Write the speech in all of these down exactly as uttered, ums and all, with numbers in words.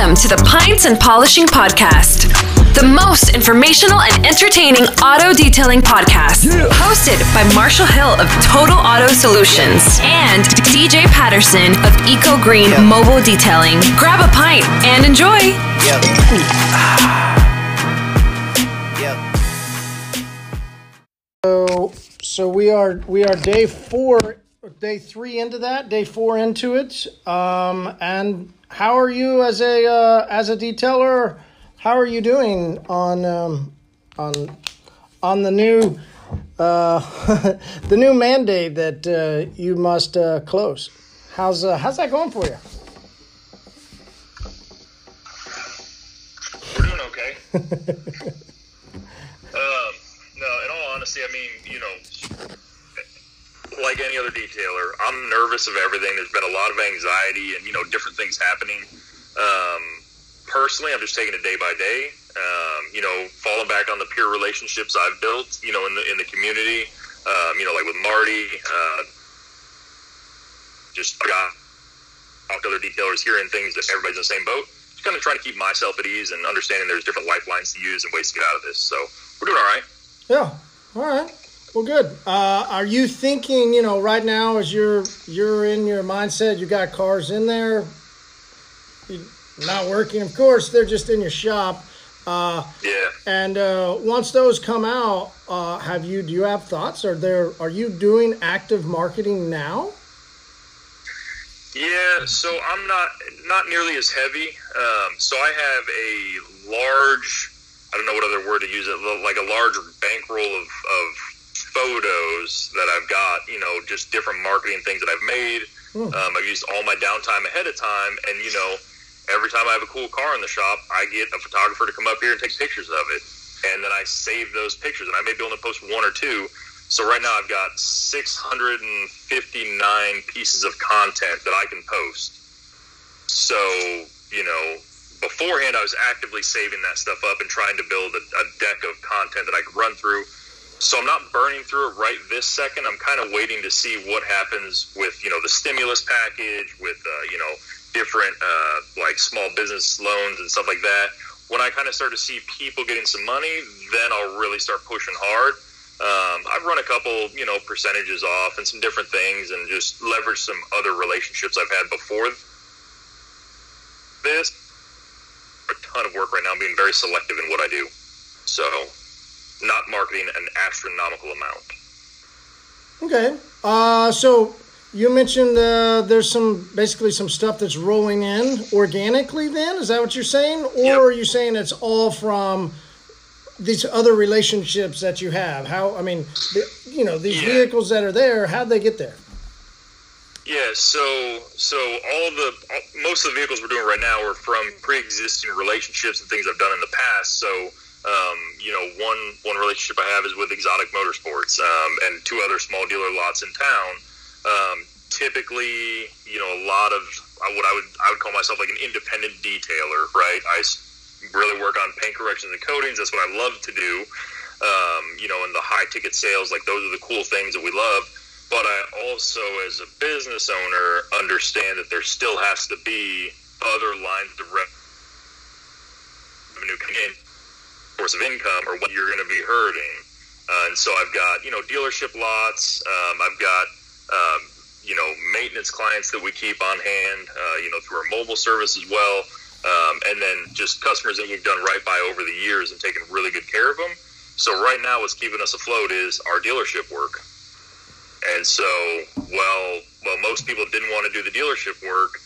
Welcome to the Pints and Polishing Podcast, the most informational and entertaining auto detailing podcast, yeah. hosted by Marshall Hill of Total Auto Solutions and D J Patterson of Eco Green yeah. Mobile Detailing. Grab a pint and enjoy. Yeah. Yeah. So, so we are we are day four, day three into that, day four into it, um, and. How are you as a uh, as a detailer? How are you doing on um, on on the new uh, the new mandate that uh, you must uh, close? How's uh, how's that going for you? We're doing okay. um, no, in all honesty, I mean, you know. Like any other detailer, I'm nervous of everything. There's been a lot of anxiety and, you know, different things happening. Um, personally, I'm just taking it day by day, um, you know, falling back on the peer relationships I've built, you know, in the, in the community, um, you know, like with Marty, uh, just got talked to other detailers, hearing things that everybody's in the same boat. Just kind of trying to keep myself at ease and understanding there's different lifelines to use and ways to get out of this. So we're doing all right. Yeah. All right. Well, good. Uh, are you thinking, you know, right now as you're you're in your mindset, you got cars in there, not working. Of course, they're just in your shop. Uh, yeah. And uh, once those come out, uh, have you do you have thoughts? Are there are you doing active marketing now? Yeah. So I'm not not nearly as heavy. Um, so I have a large, I don't know what other word to use, it like a large bankroll of of. photos that I've got, you know, just different marketing things that I've made. Mm. Um, I've used all my downtime ahead of time, and, you know, every time I have a cool car in the shop, I get a photographer to come up here and take pictures of it, and then I save those pictures, and I may be able to post one or two. So right now I've got six hundred fifty-nine pieces of content that I can post. So, you know, beforehand I was actively saving that stuff up and trying to build a, a deck of content that I could run through. So I'm not burning through it right this second. I'm kind of waiting to see what happens with, you know, the stimulus package, with, uh, you know, different, uh, like, small business loans and stuff like that. When I kind of start to see people getting some money, then I'll really start pushing hard. Um, I've run a couple, you know, percentages off and some different things and just leveraged some other relationships I've had before this. A ton of work right now. I'm being very selective in what I do. So... not marketing an astronomical amount. Okay. Uh, so you mentioned uh, there's some basically some stuff that's rolling in organically then? Is that what you're saying? Or yep. are you saying it's all from these other relationships that you have? How, I mean, the, you know, these yeah. vehicles that are there, how'd they get there? Yeah, so so all the all, most of the vehicles we're doing right now are from pre-existing relationships and things I've done in the past. So Um, you know, one one relationship I have is with Exotic Motorsports um, and two other small dealer lots in town. Um, typically, you know, a lot of what I would I would call myself like an independent detailer, right? I really work on paint corrections and coatings. That's what I love to do. Um, you know, and the high ticket sales, like those are the cool things that we love. But I also, as a business owner, understand that there still has to be other lines of revenue coming in. Source of income or what you're going to be hurting. Uh, and so I've got, you know, dealership lots. Um, I've got, um, you know, maintenance clients that we keep on hand, uh, you know, through our mobile service as well. Um, and then just customers that we've done right by over the years and taken really good care of them. So right now what's keeping us afloat is our dealership work. And so, well, well, most people didn't want to do the dealership work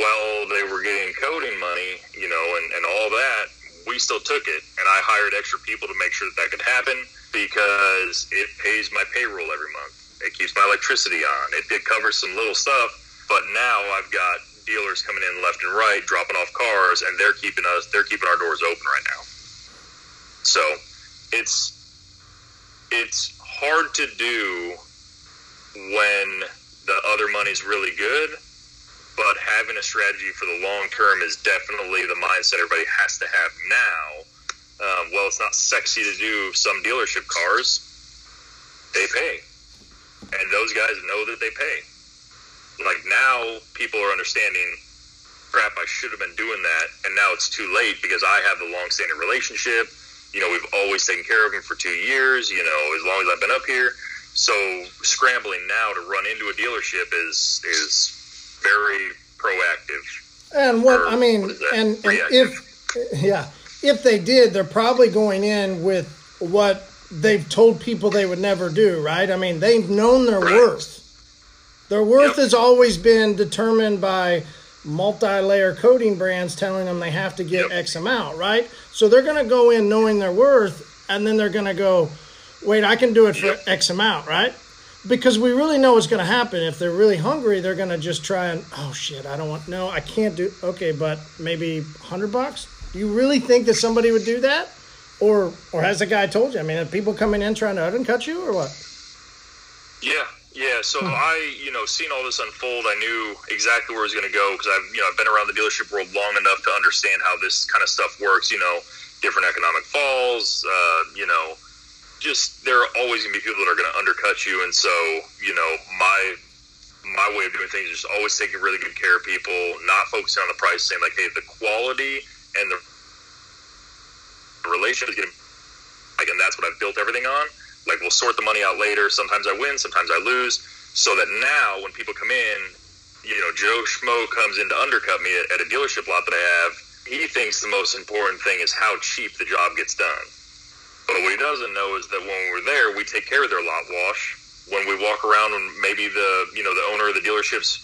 while they were getting coding money, you know, and, and all that. We still took it, and I hired extra people to make sure that that could happen because it pays my payroll every month. It keeps my electricity on. It, it covers some little stuff, but now I've got dealers coming in left and right, dropping off cars, and they're keeping us, they're keeping our doors open right now. So it's it's hard to do when the other money's really good. But having a strategy for the long term is definitely the mindset everybody has to have now. Um, well, it's not sexy to do some dealership cars. They pay. And those guys know that they pay. Like now people are understanding crap, I should have been doing that, and now it's too late because I have a long-standing relationship. You know, we've always taken care of him for two years, you know, as long as I've been up here. So scrambling now to run into a dealership is is very proactive. And what, or, I mean, what and, and if, yeah, if they did, they're probably going in with what they've told people they would never do, right? I mean, they've known their right. worth. Their worth yep. has always been determined by multi-layer coating brands telling them they have to get yep. X amount, right? So they're going to go in knowing their worth, and then they're going to go, wait, I can do it for yep. X amount, right? Because we really know what's going to happen. If they're really hungry, they're going to just try and, oh, shit, I don't want, no, I can't do, okay, but maybe one hundred bucks? Do you really think that somebody would do that? Or or has the guy told you? I mean, are people coming in trying to undercut you or what? Yeah. Yeah, so I, you know, seeing all this unfold, I knew exactly where it was going to go because I've, you know, I've been around the dealership world long enough to understand how this kind of stuff works. You know, different economic falls, uh, you know, just there are always going to be people that are going to undercut you. And so, you know, my my way of doing things is just always taking really good care of people, not focusing on the price, saying like, hey, the quality and the relationship is going to be, like, and that's what I've built everything on. Like, we'll sort the money out later. Sometimes I win, sometimes I lose. So that now when people come in, you know, Joe Schmo comes in to undercut me at, at a dealership lot that I have. He thinks the most important thing is how cheap the job gets done. But what he doesn't know is that when we're there, we take care of their lot wash. When we walk around and maybe the, you know, the owner of the dealership's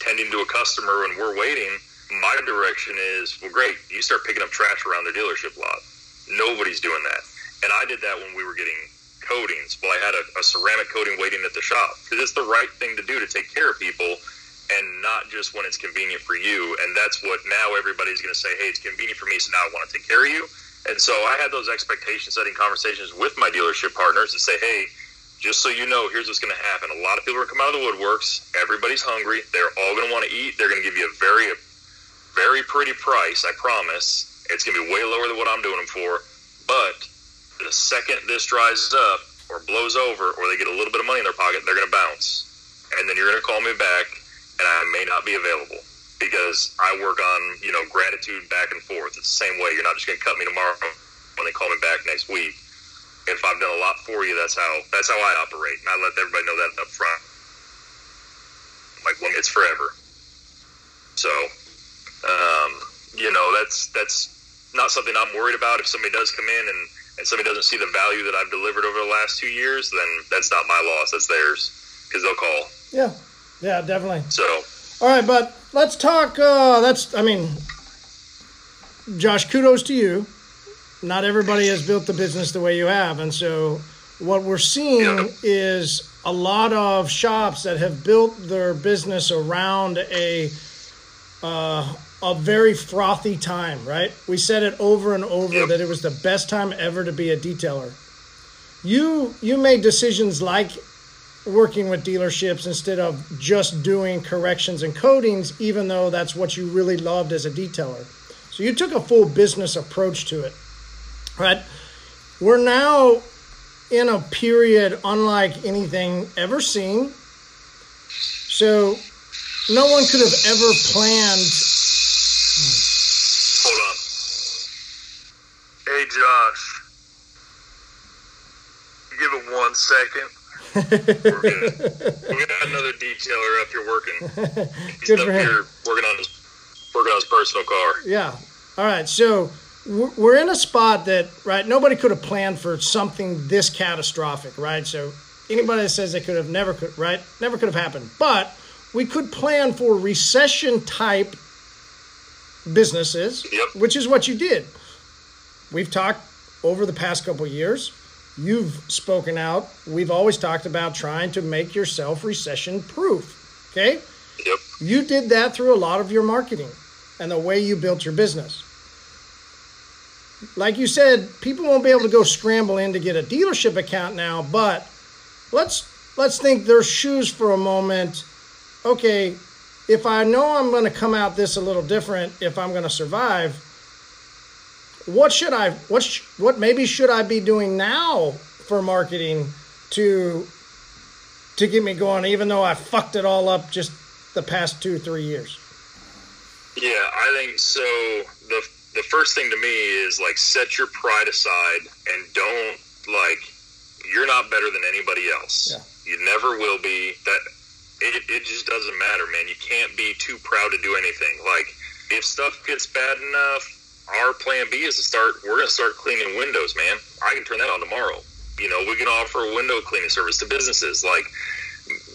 tending to a customer and we're waiting, my direction is, well, great, you start picking up trash around their dealership lot. Nobody's doing that. And I did that when we were getting coatings. Well, I had a, a ceramic coating waiting at the shop because it's the right thing to do to take care of people and not just when it's convenient for you. And that's what now everybody's going to say, hey, it's convenient for me, so now I want to take care of you. And so I had those expectation setting conversations with my dealership partners to say, hey, just so you know, here's what's going to happen. A lot of people are going to come out of the woodworks. Everybody's hungry. They're all going to want to eat. They're going to give you a very, very pretty price, I promise. It's going to be way lower than what I'm doing them for. But the second this dries up or blows over or they get a little bit of money in their pocket, they're going to bounce. And then you're going to call me back, and I may not be available because I work on, you know, gratitude back and forth. It's the same way. You're not just going to cut me tomorrow when they call me back next week. If I've done a lot for you, that's how that's how I operate. And I let everybody know that up front. Like, well, it's forever. So, um, you know, that's, that's not something I'm worried about. If somebody does come in and and somebody doesn't see the value that I've delivered over the last two years, then that's not my loss. That's theirs because they'll call. Yeah, yeah, definitely. So, all right, but let's talk. Uh, that's, I mean, Josh, kudos to you. Not everybody has built the business the way you have. And so what we're seeing yeah. is a lot of shops that have built their business around a uh a very frothy time, right? We said it over and over yep. that it was the best time ever to be a detailer. You you made decisions like working with dealerships instead of just doing corrections and coatings, even though that's what you really loved as a detailer. So you took a full business approach to it, right? We're now in a period unlike anything ever seen. So no one could have ever planned. Hold on. Hey, Josh. Give it one second. We're good. We got another detailer up here working. He's good up for him. Here working on his working on his personal car. Yeah. All right. So we're in a spot that, right, nobody could have planned for something this catastrophic, right? So anybody that says they could have never could, right, never could have happened. But we could plan for recession-type businesses, yep. which is what you did. We've talked over the past couple of years. You've spoken out. We've always talked about trying to make yourself recession-proof, okay? Yep. You did that through a lot of your marketing and the way you built your business. Like you said, people won't be able to go scramble in to get a dealership account now, but let's let's think their shoes for a moment. Okay, if I know I'm going to come out this a little different, if I'm going to survive, what should I, what, sh- what maybe should I be doing now for marketing to, to get me going, even though I fucked it all up just the past two, three years? Yeah, I think so. The the first thing to me is, like, set your pride aside and don't, like, you're not better than anybody else. Yeah. You never will be. That it, it just doesn't matter, man. You can't be too proud to do anything. Like, if stuff gets bad enough, our plan B is to start, we're going to start cleaning windows, man. I can turn that on tomorrow. You know, we can offer a window cleaning service to businesses. Like,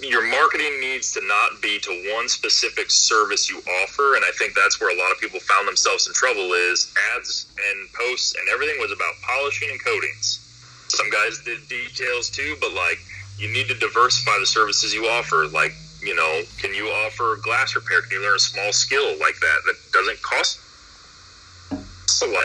your marketing needs to not be to one specific service you offer, and I think that's where a lot of people found themselves in trouble is ads and posts and everything was about polishing and coatings. Some guys did details too, but, like, you need to diversify the services you offer. Like, you know, can you offer glass repair? Can you learn a small skill like that that doesn't cost a lot?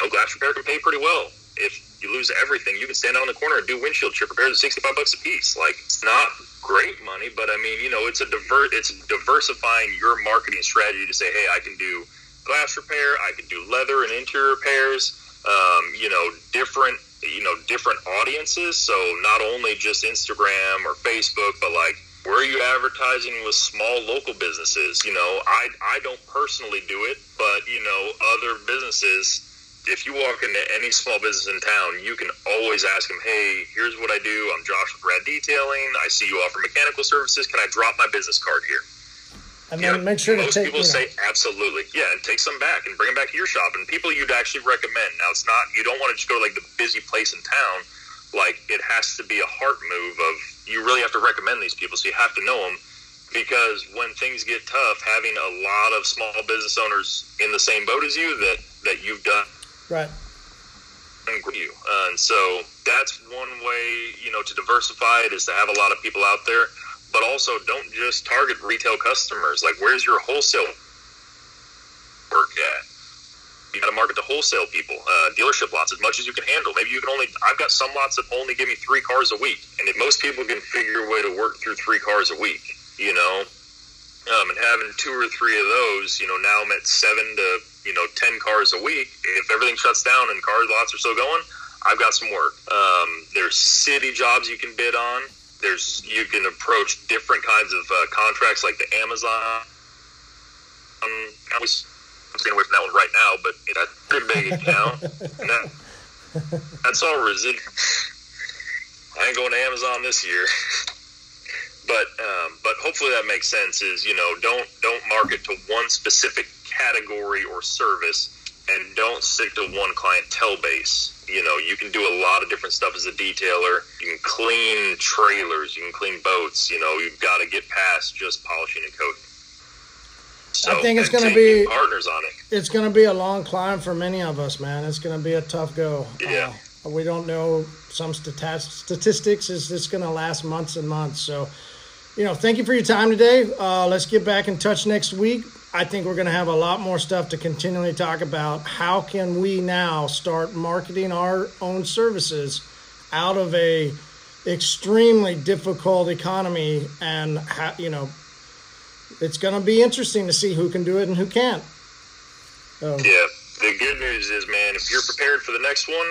No, glass repair can pay pretty well. If you lose everything, you can stand out in the corner and do windshield chip repairs at sixty-five bucks a piece. Like, it's not great money, but I mean, you know, it's a diver- it's diversifying your marketing strategy to say, hey, I can do glass repair, I can do leather and interior repairs, um, you know, different, you know, different audiences. So not only just Instagram or Facebook, but, like, where are you advertising with small local businesses? You know, I, I don't personally do it, but, you know, other businesses, if you walk into any small business in town, you can always ask them, hey, here's what I do. I'm Josh with Rad Detailing. I see you offer mechanical services. Can I drop my business card here? And then, you know, make sure to take, most people you know, say, absolutely. Yeah, and take some back and bring them back to your shop. And people you'd actually recommend. Now, it's not, you don't want to just go to, like, the busy place in town. Like, it has to be a heart move of, you really have to recommend these people. So you have to know them. Because when things get tough, having a lot of small business owners in the same boat as you that, that you've done. Right. You. Uh, and so that's one way, you know, to diversify it is to have a lot of people out there, but also don't just target retail customers. Like, where's your wholesale work at? You got to market to wholesale people, uh, dealership lots as much as you can handle. Maybe you can only, I've got some lots that only give me three cars a week. And if most people can figure a way to work through three cars a week, you know, um, and having two or three of those, you know, now I'm at seven to, you know, ten cars a week. If everything shuts down and car lots are still going, I've got some work. Um, there's city jobs you can bid on. There's, you can approach different kinds of uh, contracts, like the Amazon. Um, I'm getting away from that one right now, but that's a pretty big account. And that, that's all residual. I ain't going to Amazon this year. But um, but hopefully that makes sense. Is, you know, don't don't market to one specific category or service, and don't stick to one clientele base. You know, you can do a lot of different stuff as a detailer. You can clean trailers, you can clean boats. You know, you've got to get past just polishing and coating. So, I think it's going to be partners on it. It's going to be a long climb for many of us, man. It's going to be a tough go. Yeah. Uh, we don't know some stat- statistics. Is this going to last months and months? So, you know, thank you for your time today. Uh, let's get back in touch next week. I think we're going to have a lot more stuff to continually talk about. How can we now start marketing our own services out of a extremely difficult economy? And, how, you know, it's going to be interesting to see who can do it and who can't. So. Yeah. The good news is, man, if you're prepared for the next one,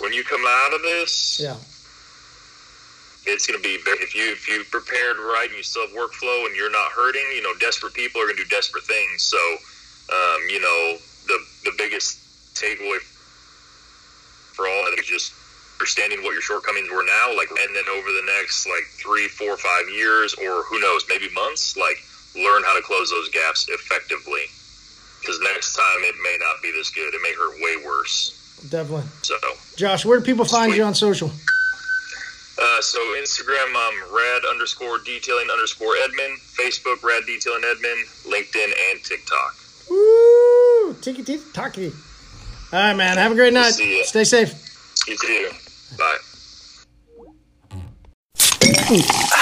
when you come out of this, yeah. It's going to be, if you if you prepared right and you still have workflow and you're not hurting, you know, desperate people are going to do desperate things. So, um, you know, the the biggest takeaway for all is just understanding what your shortcomings were now, like, and then over the next, like, three, four, five years, or who knows, maybe months, like, learn how to close those gaps effectively. Because next time it may not be this good. It may hurt way worse. Definitely. So, Josh, where do people find you on social? Uh, so Instagram, um, rad underscore detailing underscore Edmund, Facebook, Rad Detailing Edmund, LinkedIn, and TikTok. Woo! Tiki tiki talkie. All right, man. Have a great night. See ya. Stay safe. You too. Bye.